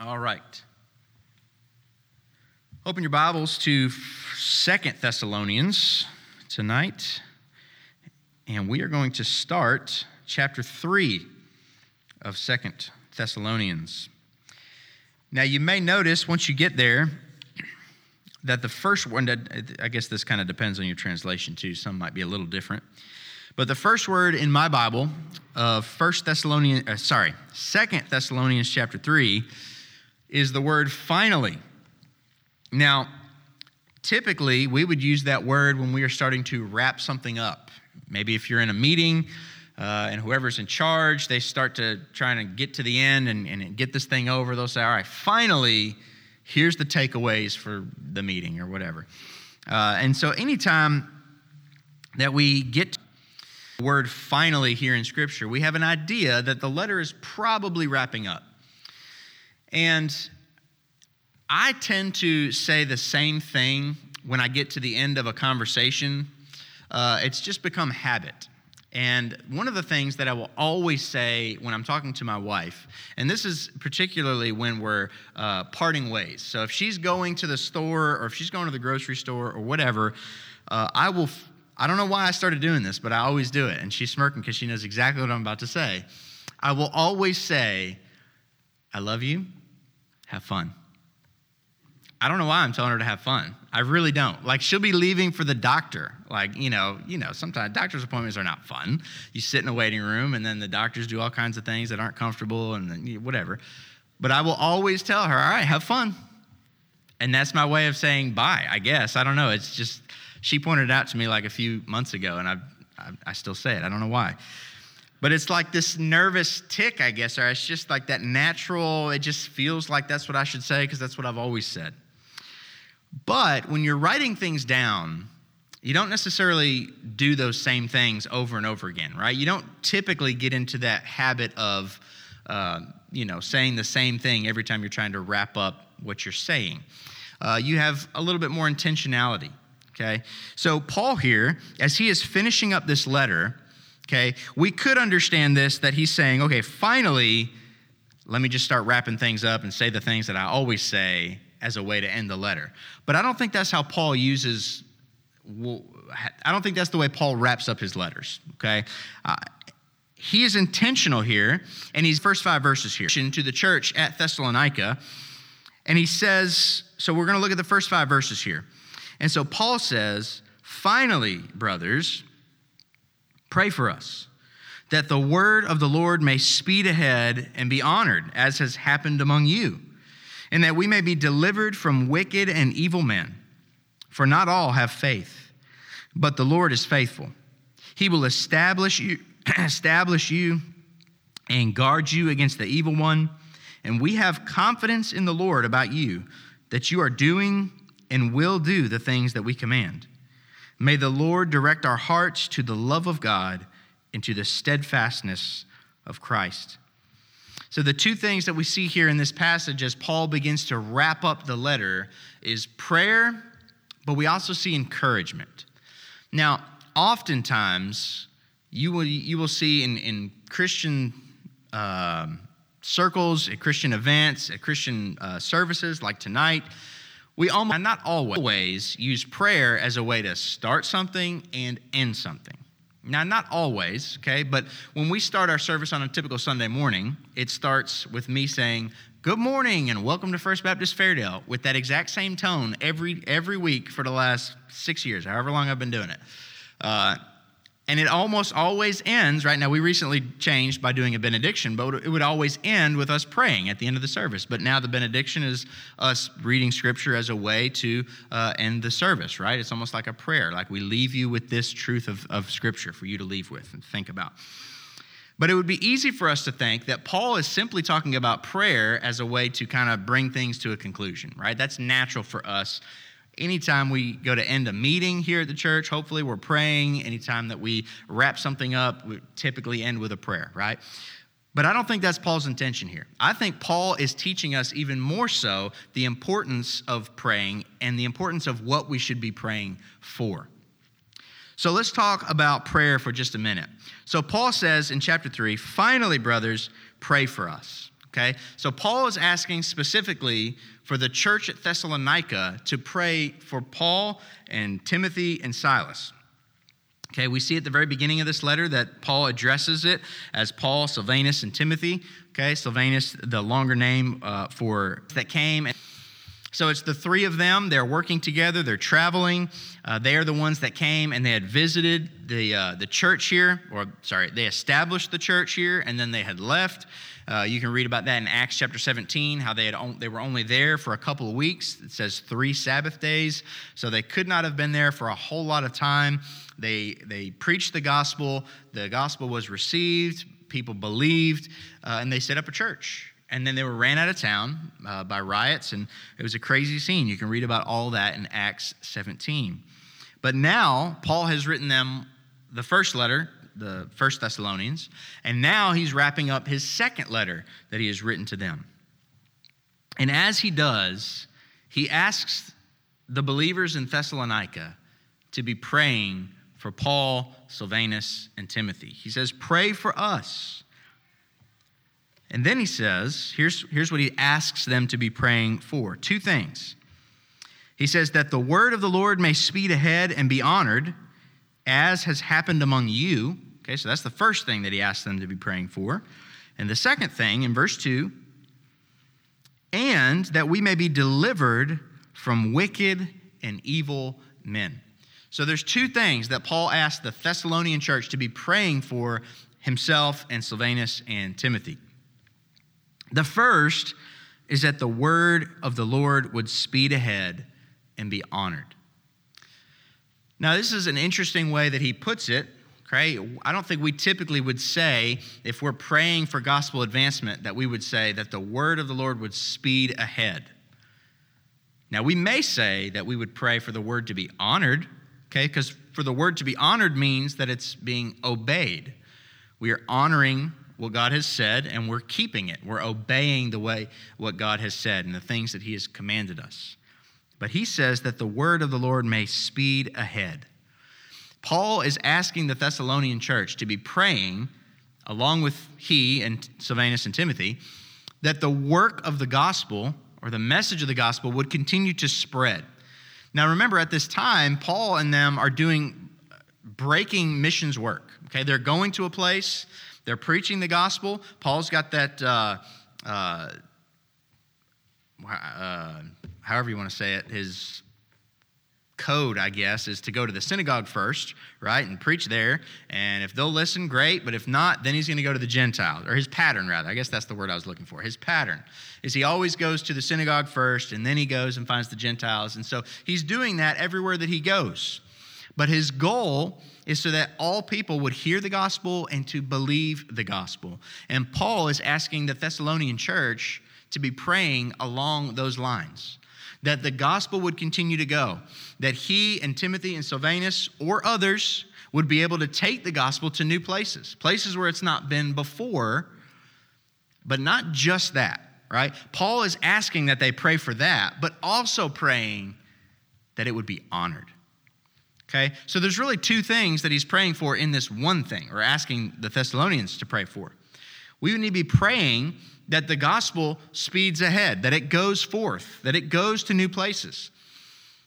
All right. Open your Bibles to 2 Thessalonians tonight, and we are going to start chapter 3 of 2 Thessalonians. Now, you may notice once you get there that the first word, I guess this kind of depends on your translation too, some might be a little different, but the first word in my Bible of 2 Thessalonians chapter 3 is the word finally. Now, typically, we would use that word when we are starting to wrap something up. Maybe if you're in a meeting and whoever's in charge, they start to try to get to the end and get this thing over. They'll say, all right, finally, here's the takeaways for the meeting or whatever. And so anytime that we get to the word finally here in Scripture, we have an idea that the letter is probably wrapping up. And I tend to say the same thing when I get to the end of a conversation. It's just become habit. And one of the things that I will always say when I'm talking to my wife, and this is particularly when we're parting ways. So if she's going to the store or if she's going to the grocery store or whatever, I don't know why I started doing this, but I always do it. And she's smirking because she knows exactly what I'm about to say. I will always say, I love you. Have fun. I don't know why I'm telling her to have fun. I really don't. Like, she'll be leaving for the doctor. Like, you know, sometimes doctor's appointments are not fun. You sit in a waiting room, and then the doctors do all kinds of things that aren't comfortable and then, whatever. But I will always tell her, all right, have fun. And that's my way of saying bye, I guess. I don't know. It's just, she pointed it out to me like a few months ago, and I still say it. I don't know why. But it's like this nervous tick, I guess, or it's just like that natural, it just feels like that's what I should say because that's what I've always said. But when you're writing things down, you don't necessarily do those same things over and over again, right? You don't typically get into that habit of, saying the same thing every time you're trying to wrap up what you're saying. You have a little bit more intentionality, okay? So Paul here, as he is finishing up this letter, okay, we could understand this, that he's saying, okay, finally, let me just start wrapping things up and say the things that I always say as a way to end the letter. But I don't think that's how Paul uses, I don't think that's the way Paul wraps up his letters, okay? He is intentional here, and he's first 5 verses here, to the church at Thessalonica, and he says, so we're going to look at the first 5 verses here. And so Paul says, finally, brothers, pray for us, that the word of the Lord may speed ahead and be honored, as has happened among you, and that we may be delivered from wicked and evil men. For not all have faith, but the Lord is faithful. He will establish you and guard you against the evil one. And we have confidence in the Lord about you, that you are doing and will do the things that we command. May the Lord direct our hearts to the love of God and to the steadfastness of Christ. So the two things that we see here in this passage as Paul begins to wrap up the letter is prayer, but we also see encouragement. Now, oftentimes, you will see in Christian circles, at Christian events, at Christian services like tonight, we almost, not always, use prayer as a way to start something and end something. Now, not always, okay, but when we start our service on a typical Sunday morning, it starts with me saying, good morning and welcome to First Baptist Fairdale, with that exact same tone every week for the last 6 years, however long I've been doing it. And it almost always ends, right now we recently changed by doing a benediction, but it would always end with us praying at the end of the service. But now the benediction is us reading Scripture as a way to end the service, right? It's almost like a prayer, like we leave you with this truth of Scripture for you to leave with and think about. But it would be easy for us to think that Paul is simply talking about prayer as a way to kind of bring things to a conclusion, right? That's natural for us. Anytime we go to end a meeting here at the church, hopefully we're praying. Anytime that we wrap something up, we typically end with a prayer, right? But I don't think that's Paul's intention here. I think Paul is teaching us even more so the importance of praying and the importance of what we should be praying for. So let's talk about prayer for just a minute. So Paul says in chapter 3, finally, brothers, pray for us. okay? So Paul is asking specifically for the church at Thessalonica to pray for Paul and Timothy and Silas. Okay, we see at the very beginning of this letter that Paul addresses it as Paul, Silvanus, and Timothy. Okay, Silvanus, the longer name for that came. So it's the three of them. They're working together. They're traveling. They are the ones that came and they had visited the church here, they established the church here, and then they had left. You can read about that in Acts chapter 17, how they were only there for a couple of weeks. It says 3 Sabbath days, so they could not have been there for a whole lot of time. They preached the gospel. The gospel was received. People believed, and they set up a church. And then they were ran out of town by riots, and it was a crazy scene. You can read about all that in Acts 17. But now Paul has written them the first letter, the 1 Thessalonians, and now he's wrapping up his second letter that he has written to them. And as he does, he asks the believers in Thessalonica to be praying for Paul, Silvanus, and Timothy. He says, pray for us. And then he says, here's what he asks them to be praying for. 2 things. He says that the word of the Lord may speed ahead and be honored, as has happened among you. Okay, so that's the first thing that he asks them to be praying for. And the second thing in verse 2, and that we may be delivered from wicked and evil men. So there's 2 things that Paul asked the Thessalonian church to be praying for himself and Silvanus and Timothy. The first is that the word of the Lord would speed ahead and be honored. Now, this is an interesting way that he puts it, okay? I don't think we typically would say, if we're praying for gospel advancement, that we would say that the word of the Lord would speed ahead. Now, we may say that we would pray for the word to be honored, okay? Because for the word to be honored means that it's being obeyed. We are honoring what God has said, and we're keeping it. We're obeying the way what God has said and the things that he has commanded us. But he says that the word of the Lord may speed ahead. Paul is asking the Thessalonian church to be praying, along with he and Silvanus and Timothy, that the work of the gospel, or the message of the gospel, would continue to spread. Now remember, at this time, Paul and them are doing breaking missions work. Okay, they're going to a place. They're preaching the gospel. Paul's got that, however you want to say it, his code, I guess, is to go to the synagogue first, right, and preach there. And if they'll listen, great. But if not, then he's going to go to the Gentiles, or his pattern, rather. I guess that's the word I was looking for. His pattern is he always goes to the synagogue first, and then he goes and finds the Gentiles. And so he's doing that everywhere that he goes. But his goal is so that all people would hear the gospel and to believe the gospel. And Paul is asking the Thessalonian church to be praying along those lines, that the gospel would continue to go, that he and Timothy and Silvanus or others would be able to take the gospel to new places, places where it's not been before, but not just that, right? Paul is asking that they pray for that, but also praying that it would be honored. Okay, so there's really 2 things that he's praying for in this one thing, or asking the Thessalonians to pray for. We would need to be praying that the gospel speeds ahead, that it goes forth, that it goes to new places.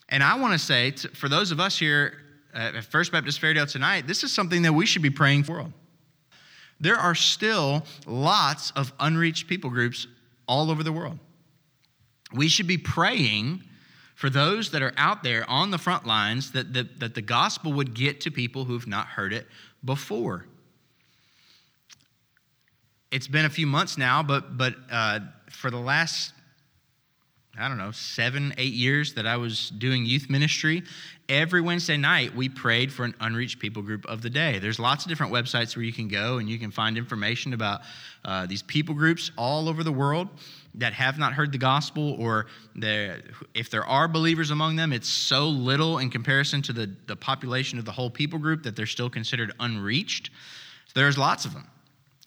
And I want to say, for those of us here at First Baptist Fairdale tonight, this is something that we should be praying for. There are still lots of unreached people groups all over the world. We should be praying for those that are out there on the front lines, that the gospel would get to people who've not heard it before. It's been a few months now, but for the last, 7, 8 years that I was doing youth ministry, every Wednesday night we prayed for an unreached people group of the day. There's lots of different websites where you can go and you can find information about these people groups all over the world that have not heard the gospel, or if there are believers among them, it's so little in comparison to the population of the whole people group that they're still considered unreached. So there's lots of them.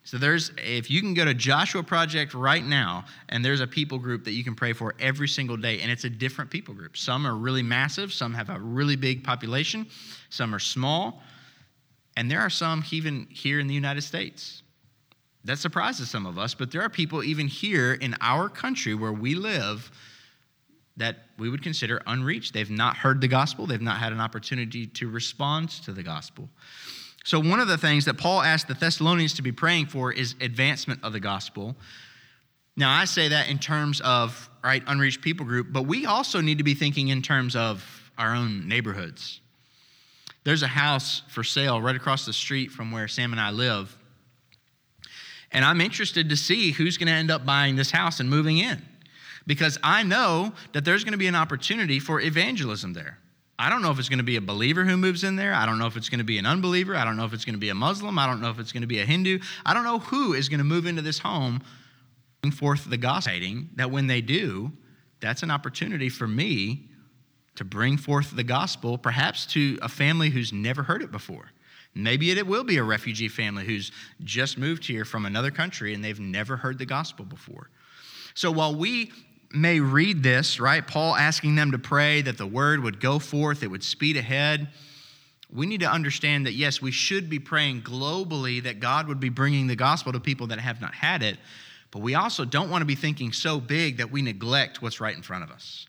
So if you can go to Joshua Project right now, and there's a people group that you can pray for every single day, and it's a different people group. Some are really massive, some have a really big population, some are small, and there are some even here in the United States That surprises some of us, but there are people even here in our country where we live that we would consider unreached. They've not heard the gospel. They've not had an opportunity to respond to the gospel. So one of the things that Paul asked the Thessalonians to be praying for is advancement of the gospel. Now, I say that in terms of, unreached people group, but we also need to be thinking in terms of our own neighborhoods. There's a house for sale right across the street from where Sam and I live, and I'm interested to see who's going to end up buying this house and moving in, because I know that there's going to be an opportunity for evangelism there. I don't know if it's going to be a believer who moves in there. I don't know if it's going to be an unbeliever. I don't know if it's going to be a Muslim. I don't know if it's going to be a Hindu. I don't know who is going to move into this home and bring forth the gospel, that when they do, that's an opportunity for me to bring forth the gospel, perhaps to a family who's never heard it before. Maybe it will be a refugee family who's just moved here from another country and they've never heard the gospel before. So while we may read this, Paul asking them to pray that the word would go forth, it would speed ahead, we need to understand that, yes, we should be praying globally that God would be bringing the gospel to people that have not had it, but we also don't want to be thinking so big that we neglect what's right in front of us.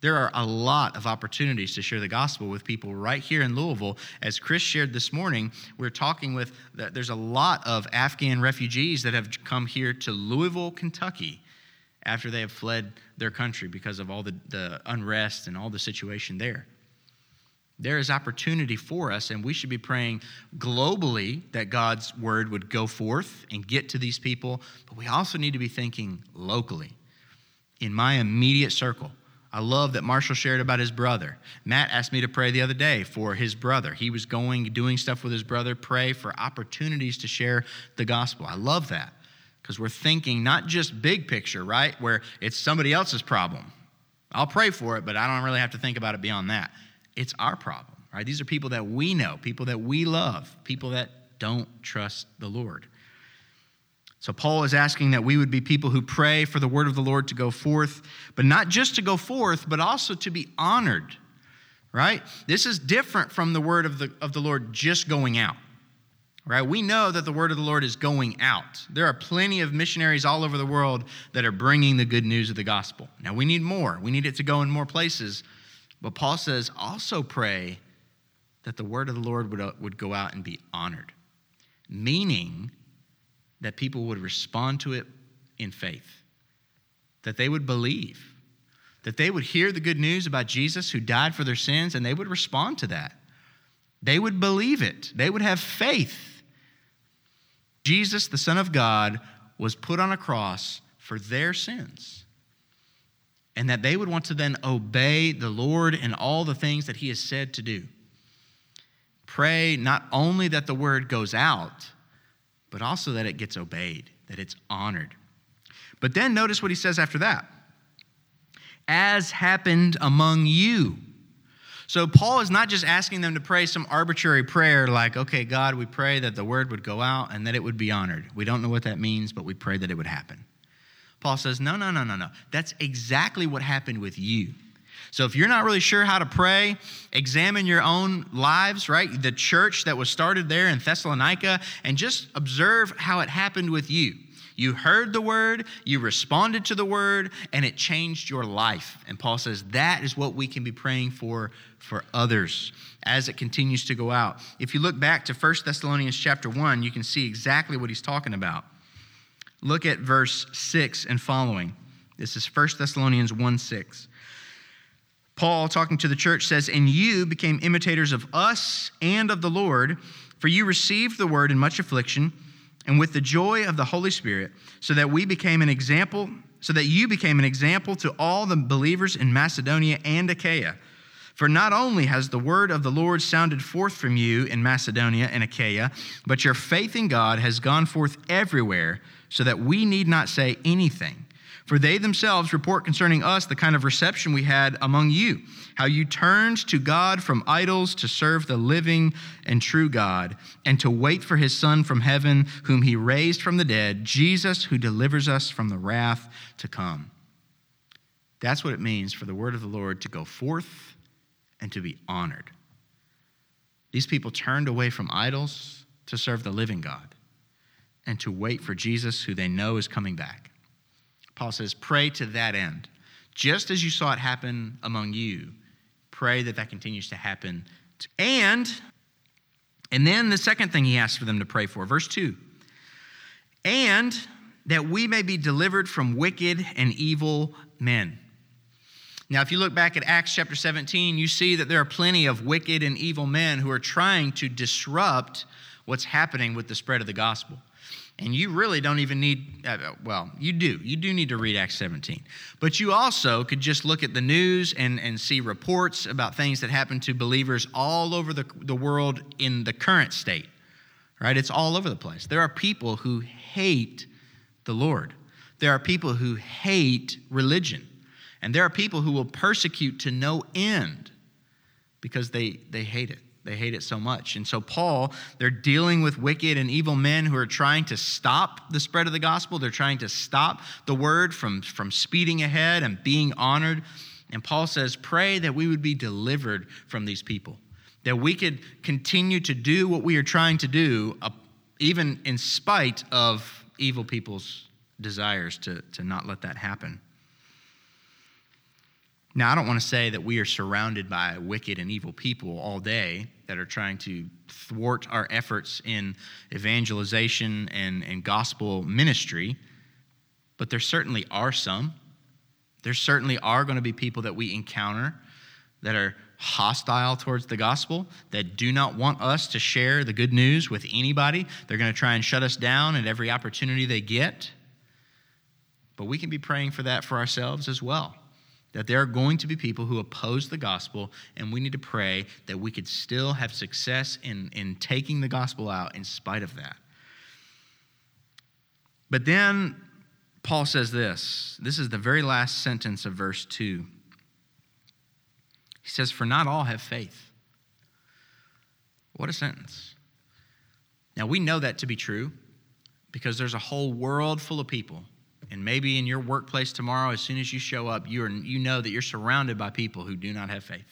There are a lot of opportunities to share the gospel with people right here in Louisville. As Chris shared this morning, we're talking with, there's a lot of Afghan refugees that have come here to Louisville, Kentucky, after they have fled their country because of all the unrest and all the situation there. There is opportunity for us, and we should be praying globally that God's word would go forth and get to these people, but we also need to be thinking locally, in my immediate circle. I love that Marshall shared about his brother. Matt asked me to pray the other day for his brother. He was doing stuff with his brother, pray for opportunities to share the gospel. I love that because we're thinking not just big picture, where it's somebody else's problem. I'll pray for it, but I don't really have to think about it beyond that. It's our problem, These are people that we know, people that we love, people that don't trust the Lord. So Paul is asking that we would be people who pray for the word of the Lord to go forth, but not just to go forth, but also to be honored, This is different from the word of the Lord just going out, We know that the word of the Lord is going out. There are plenty of missionaries all over the world that are bringing the good news of the gospel. Now, we need more. We need it to go in more places. But Paul says also pray that the word of the Lord would go out and be honored, meaning that people would respond to it in faith, that they would believe, that they would hear the good news about Jesus who died for their sins, and they would respond to that. They would believe it. They would have faith. Jesus, the Son of God, was put on a cross for their sins, and that they would want to then obey the Lord in all the things that he has said to do. Pray not only that the word goes out, but also that it gets obeyed, that it's honored. But then notice what he says after that. As happened among you. So Paul is not just asking them to pray some arbitrary prayer like, okay, God, we pray that the word would go out and that it would be honored. We don't know what that means, but we pray that it would happen. Paul says, no. That's exactly what happened with you. So if you're not really sure how to pray, examine your own lives, The church that was started there in Thessalonica, and just observe how it happened with you. You heard the word, you responded to the word, and it changed your life. And Paul says that is what we can be praying for others as it continues to go out. If you look back to 1 Thessalonians chapter 1, you can see exactly what he's talking about. Look at verse 6 and following. This is 1 Thessalonians 1:6. Paul, talking to the church, says, "And you became imitators of us and of the Lord, for you received the word in much affliction, and with the joy of the Holy Spirit, so that you became an example to all the believers in Macedonia and Achaia. For not only has the word of the Lord sounded forth from you in Macedonia and Achaia, but your faith in God has gone forth everywhere, so that we need not say anything. For they themselves report concerning us the kind of reception we had among you, how you turned to God from idols to serve the living and true God, and to wait for his Son from heaven, whom he raised from the dead, Jesus, who delivers us from the wrath to come." That's what it means for the word of the Lord to go forth and to be honored. These people turned away from idols to serve the living God. and to wait for Jesus, who they know is coming back. Paul says, pray to that end. Just as you saw it happen among you, pray that that continues to happen. And then the second thing he asks for them to pray for, verse 2, and that we may be delivered from wicked and evil men. Now, if you look back at Acts chapter 17, you see that there are plenty of wicked and evil men who are trying to disrupt what's happening with the spread of the gospel. And you really don't even need, well, you do need to read Acts 17. But you also could just look at the news and see reports about things that happen to believers all over the world in the current state, right? It's all over the place. There are people who hate the Lord. There are people who hate religion. And there are people who will persecute to no end because they hate it. They hate it so much. And so Paul, they're dealing with wicked and evil men who are trying to stop the spread of the gospel. They're trying to stop the word from speeding ahead and being honored. And Paul says, pray that we would be delivered from these people, that we could continue to do what we are trying to do, even in spite of evil people's desires to not let that happen. Now, I don't want to say that we are surrounded by wicked and evil people all day that are trying to thwart our efforts in evangelization and gospel ministry, but there certainly are some. There certainly are going to be people that we encounter that are hostile towards the gospel, that do not want us to share the good news with anybody. They're going to try and shut us down at every opportunity they get. But we can be praying for that for ourselves as well, that there are going to be people who oppose the gospel, and we need to pray that we could still have success in taking the gospel out in spite of that. But then Paul says this. This is the very last sentence of verse 2. He says, for not all have faith. What a sentence. Now, we know that to be true because there's a whole world full of people. And maybe in your workplace tomorrow, as soon as you show up, you know that you're surrounded by people who do not have faith.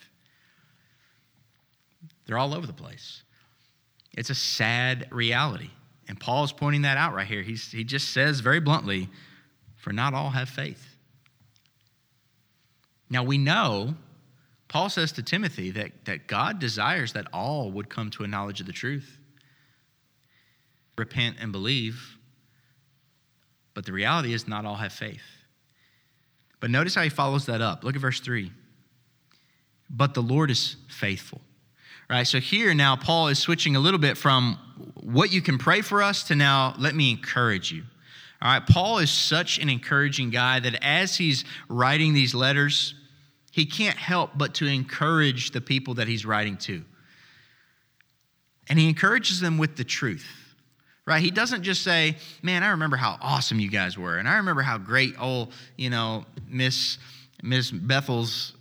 They're all over the place. It's a sad reality. And Paul's pointing that out right here. He just says very bluntly, for not all have faith. Now we know, Paul says to Timothy that God desires that all would come to a knowledge of the truth, repent and believe. But the reality is not all have faith. But notice how he follows that up. Look at verse 3. But the Lord is faithful. Right? So here now Paul is switching a little bit from what you can pray for us to now let me encourage you. All right? Paul is such an encouraging guy that as he's writing these letters, he can't help but to encourage the people that he's writing to. And he encourages them with the truth. Right? He doesn't just say, man, I remember how awesome you guys were, and I remember how great old, Miss Bethel's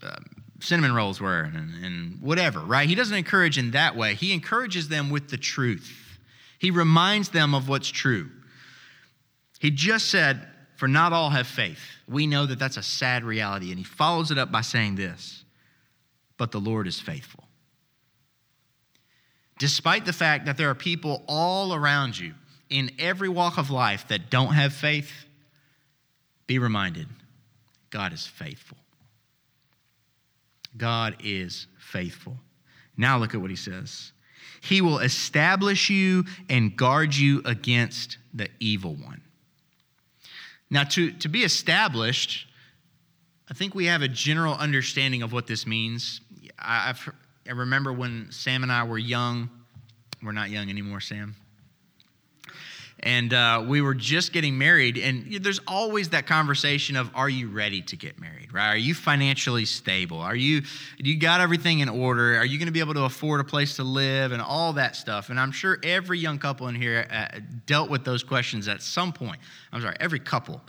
cinnamon rolls were, and whatever, right? He doesn't encourage in that way. He encourages them with the truth. He reminds them of what's true. He just said, for not all have faith. We know that that's a sad reality, and he follows it up by saying this, but the Lord is faithful. Despite the fact that there are people all around you in every walk of life that don't have faith, be reminded, God is faithful. God is faithful. Now look at what he says. He will establish you and guard you against the evil one. Now to be established, I think we have a general understanding of what this means. I remember when Sam and I were young. We're not young anymore, Sam. And we were just getting married, and there's always that conversation of, are you ready to get married, right? Are you financially stable? You got everything in order? Are you going to be able to afford a place to live and all that stuff? And I'm sure every young couple in here dealt with those questions at some point. I'm sorry, every couple.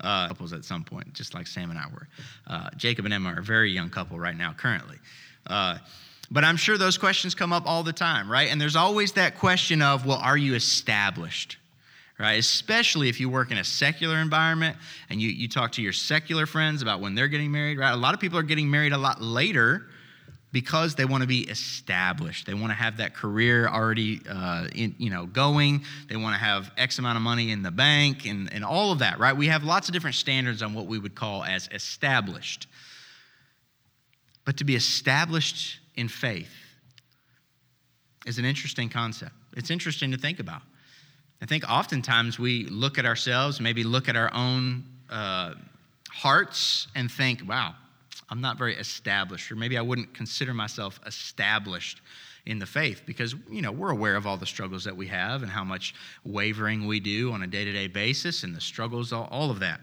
Couples at some point, just like Sam and I were. Jacob and Emma are a very young couple right now currently. But I'm sure those questions come up all the time, right? And there's always that question of, well, are you established, right? Especially if you work in a secular environment and you talk to your secular friends about when they're getting married, right? A lot of people are getting married a lot later because they want to be established. They want to have that career already going. They want to have X amount of money in the bank and all of that, right? We have lots of different standards on what we would call as established. But to be established in faith is an interesting concept. It's interesting to think about. I think oftentimes we look at ourselves, maybe look at our own hearts and think, wow, I'm not very established, or maybe I wouldn't consider myself established in the faith, because, you know, we're aware of all the struggles that we have and how much wavering we do on a day-to-day basis and the struggles, all of that.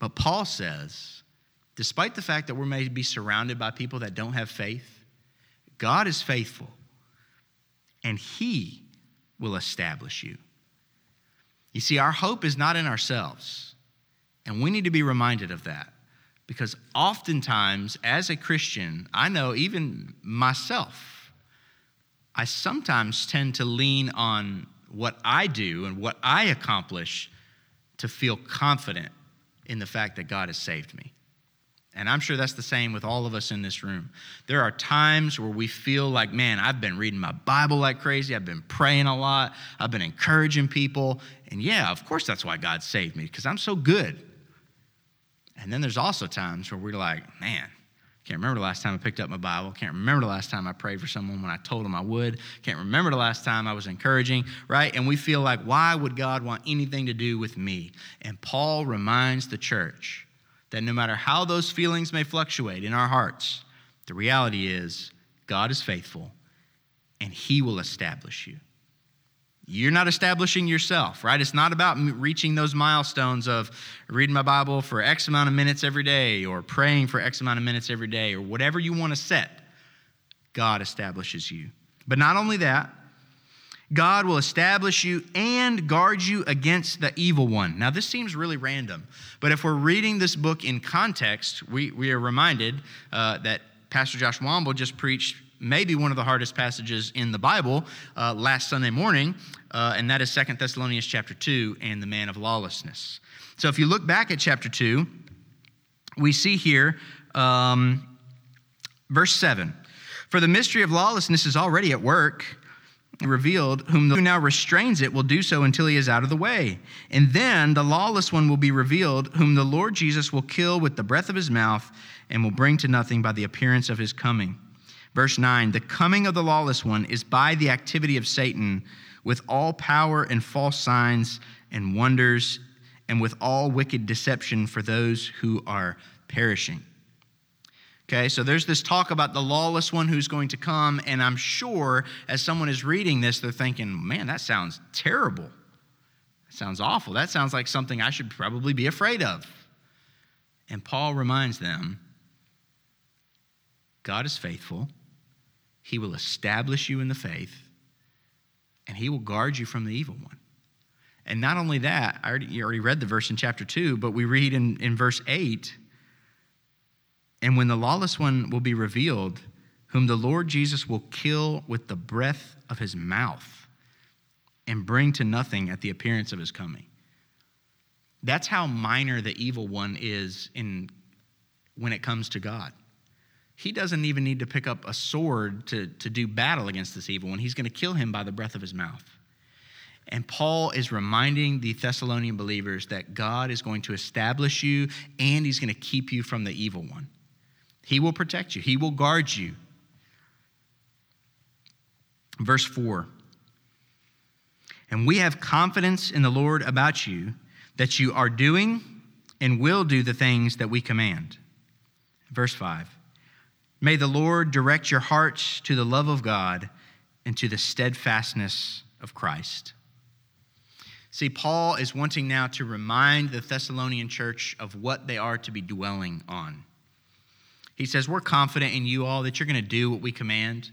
But Paul says, despite the fact that we may be surrounded by people that don't have faith, God is faithful, and he will establish you. You see, our hope is not in ourselves, and we need to be reminded of that, because oftentimes, as a Christian, I know even myself, I sometimes tend to lean on what I do and what I accomplish to feel confident in the fact that God has saved me. And I'm sure that's the same with all of us in this room. There are times where we feel like, man, I've been reading my Bible like crazy. I've been praying a lot. I've been encouraging people. And yeah, of course that's why God saved me, because I'm so good. And then there's also times where we're like, man, can't remember the last time I picked up my Bible. Can't remember the last time I prayed for someone when I told them I would. Can't remember the last time I was encouraging, right? And we feel like, why would God want anything to do with me? And Paul reminds the church that no matter how those feelings may fluctuate in our hearts, the reality is God is faithful, and he will establish you. You're not establishing yourself, right? It's not about reaching those milestones of reading my Bible for X amount of minutes every day, or praying for X amount of minutes every day, or whatever you want to set. God establishes you. But not only that, God will establish you and guard you against the evil one. Now, this seems really random, but if we're reading this book in context, we are reminded that Pastor Josh Womble just preached maybe one of the hardest passages in the Bible last Sunday morning, and that is 2 Thessalonians chapter 2 and the man of lawlessness. So if you look back at chapter 2, we see here verse 7. For the mystery of lawlessness is already at work, revealed, who now restrains it will do so until he is out of the way. And then the lawless one will be revealed, whom the Lord Jesus will kill with the breath of his mouth and will bring to nothing by the appearance of his coming. Verse 9, the coming of the lawless one is by the activity of Satan with all power and false signs and wonders and with all wicked deception for those who are perishing. Okay, so there's this talk about the lawless one who's going to come, and I'm sure as someone is reading this, they're thinking, man, that sounds terrible. That sounds awful. That sounds like something I should probably be afraid of. And Paul reminds them, God is faithful. He will establish you in the faith, and he will guard you from the evil one. And not only that, you already read the verse in chapter 2, but we read in verse 8, and when the lawless one will be revealed, whom the Lord Jesus will kill with the breath of his mouth and bring to nothing at the appearance of his coming. That's how minor the evil one is when it comes to God. He doesn't even need to pick up a sword to do battle against this evil one. He's going to kill him by the breath of his mouth. And Paul is reminding the Thessalonian believers that God is going to establish you, and he's going to keep you from the evil one. He will protect you. He will guard you. Verse 4, and we have confidence in the Lord about you, that you are doing and will do the things that we command. Verse 5, may the Lord direct your hearts to the love of God and to the steadfastness of Christ. See, Paul is wanting now to remind the Thessalonian church of what they are to be dwelling on. He says, we're confident in you all that you're going to do what we command.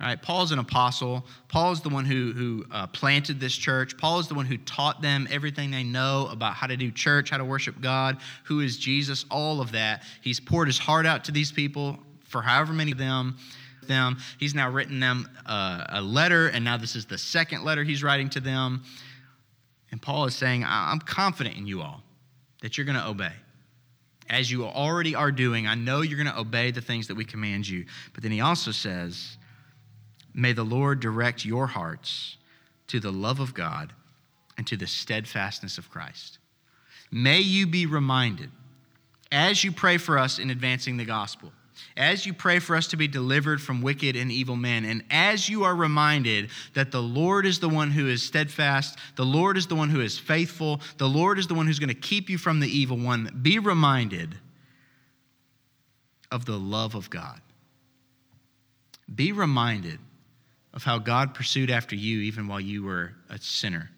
All right, Paul's an apostle. Paul's the one who planted this church. Paul is the one who taught them everything they know about how to do church, how to worship God, who is Jesus, all of that. He's poured his heart out to these people for however many of them. He's now written them a letter, and now this is the second letter he's writing to them. And Paul is saying, I'm confident in you all that you're going to obey. as you already are doing, I know you're going to obey the things that we command you. But then he also says, may the Lord direct your hearts to the love of God and to the steadfastness of Christ. May you be reminded, as you pray for us in advancing the gospel, as you pray for us to be delivered from wicked and evil men, and as you are reminded that the Lord is the one who is steadfast, the Lord is the one who is faithful, the Lord is the one who's going to keep you from the evil one, be reminded of the love of God. Be reminded of how God pursued after you even while you were a sinner.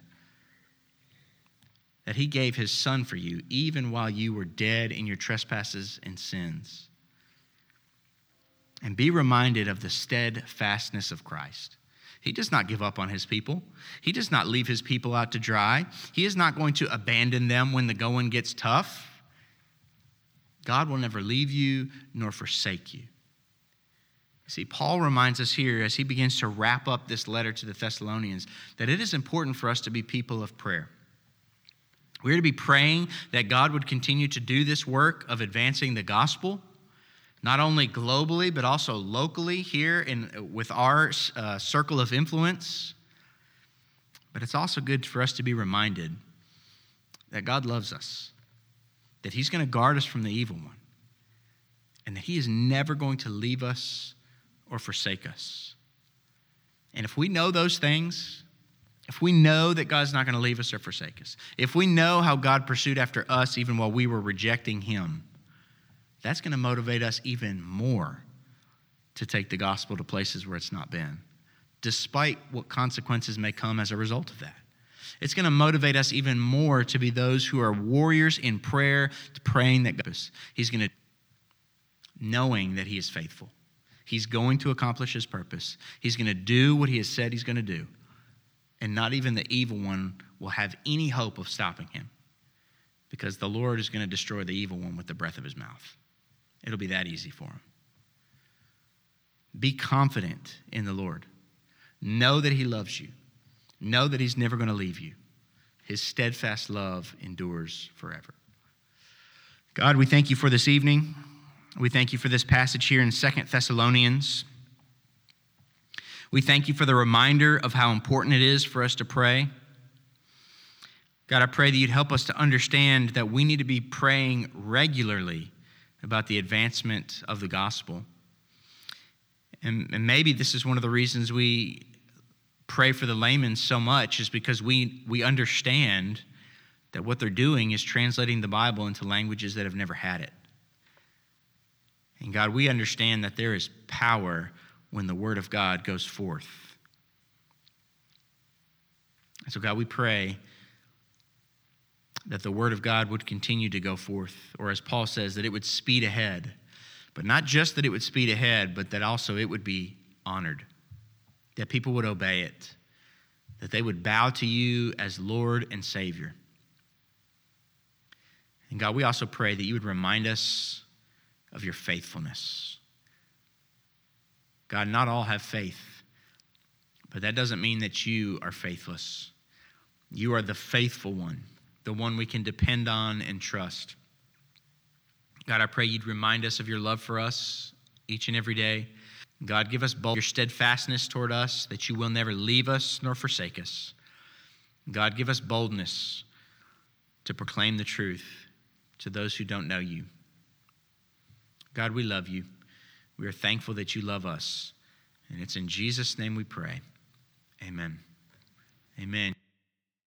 That he gave his son for you even while you were dead in your trespasses and sins. And be reminded of the steadfastness of Christ. He does not give up on his people. He does not leave his people out to dry. He is not going to abandon them when the going gets tough. God will never leave you nor forsake you. See, Paul reminds us here as he begins to wrap up this letter to the Thessalonians that it is important for us to be people of prayer. We're to be praying that God would continue to do this work of advancing the gospel, not only globally, but also locally here with our circle of influence. But it's also good for us to be reminded that God loves us, that he's going to guard us from the evil one, and that he is never going to leave us or forsake us. And if we know those things, if we know that God's not going to leave us or forsake us, if we know how God pursued after us even while we were rejecting him, that's going to motivate us even more to take the gospel to places where it's not been, despite what consequences may come as a result of that. It's going to motivate us even more to be those who are warriors in prayer, praying that God, he's going to, knowing that he is faithful. He's going to accomplish his purpose. He's going to do what he has said he's going to do. And not even the evil one will have any hope of stopping him, because the Lord is going to destroy the evil one with the breath of his mouth. It'll be that easy for him. Be confident in the Lord. Know that he loves you. Know that he's never going to leave you. His steadfast love endures forever. God, we thank you for this evening. We thank you for this passage here in 2 Thessalonians. We thank you for the reminder of how important it is for us to pray. God, I pray that you'd help us to understand that we need to be praying regularly about the advancement of the gospel. And maybe this is one of the reasons we pray for the laymen so much, is because we understand that what they're doing is translating the Bible into languages that have never had it. And God, we understand that there is power when the word of God goes forth. And so God, we pray that the word of God would continue to go forth, or as Paul says, that it would speed ahead. But not just that it would speed ahead, but that also it would be honored, that people would obey it, that they would bow to you as Lord and Savior. And God, we also pray that you would remind us of your faithfulness. God, not all have faith, but that doesn't mean that you are faithless. You are the faithful one, the one we can depend on and trust. God, I pray you'd remind us of your love for us each and every day. God, give us both your steadfastness toward us, that you will never leave us nor forsake us. God, give us boldness to proclaim the truth to those who don't know you. God, we love you. We are thankful that you love us. And it's in Jesus' name we pray. Amen. Amen.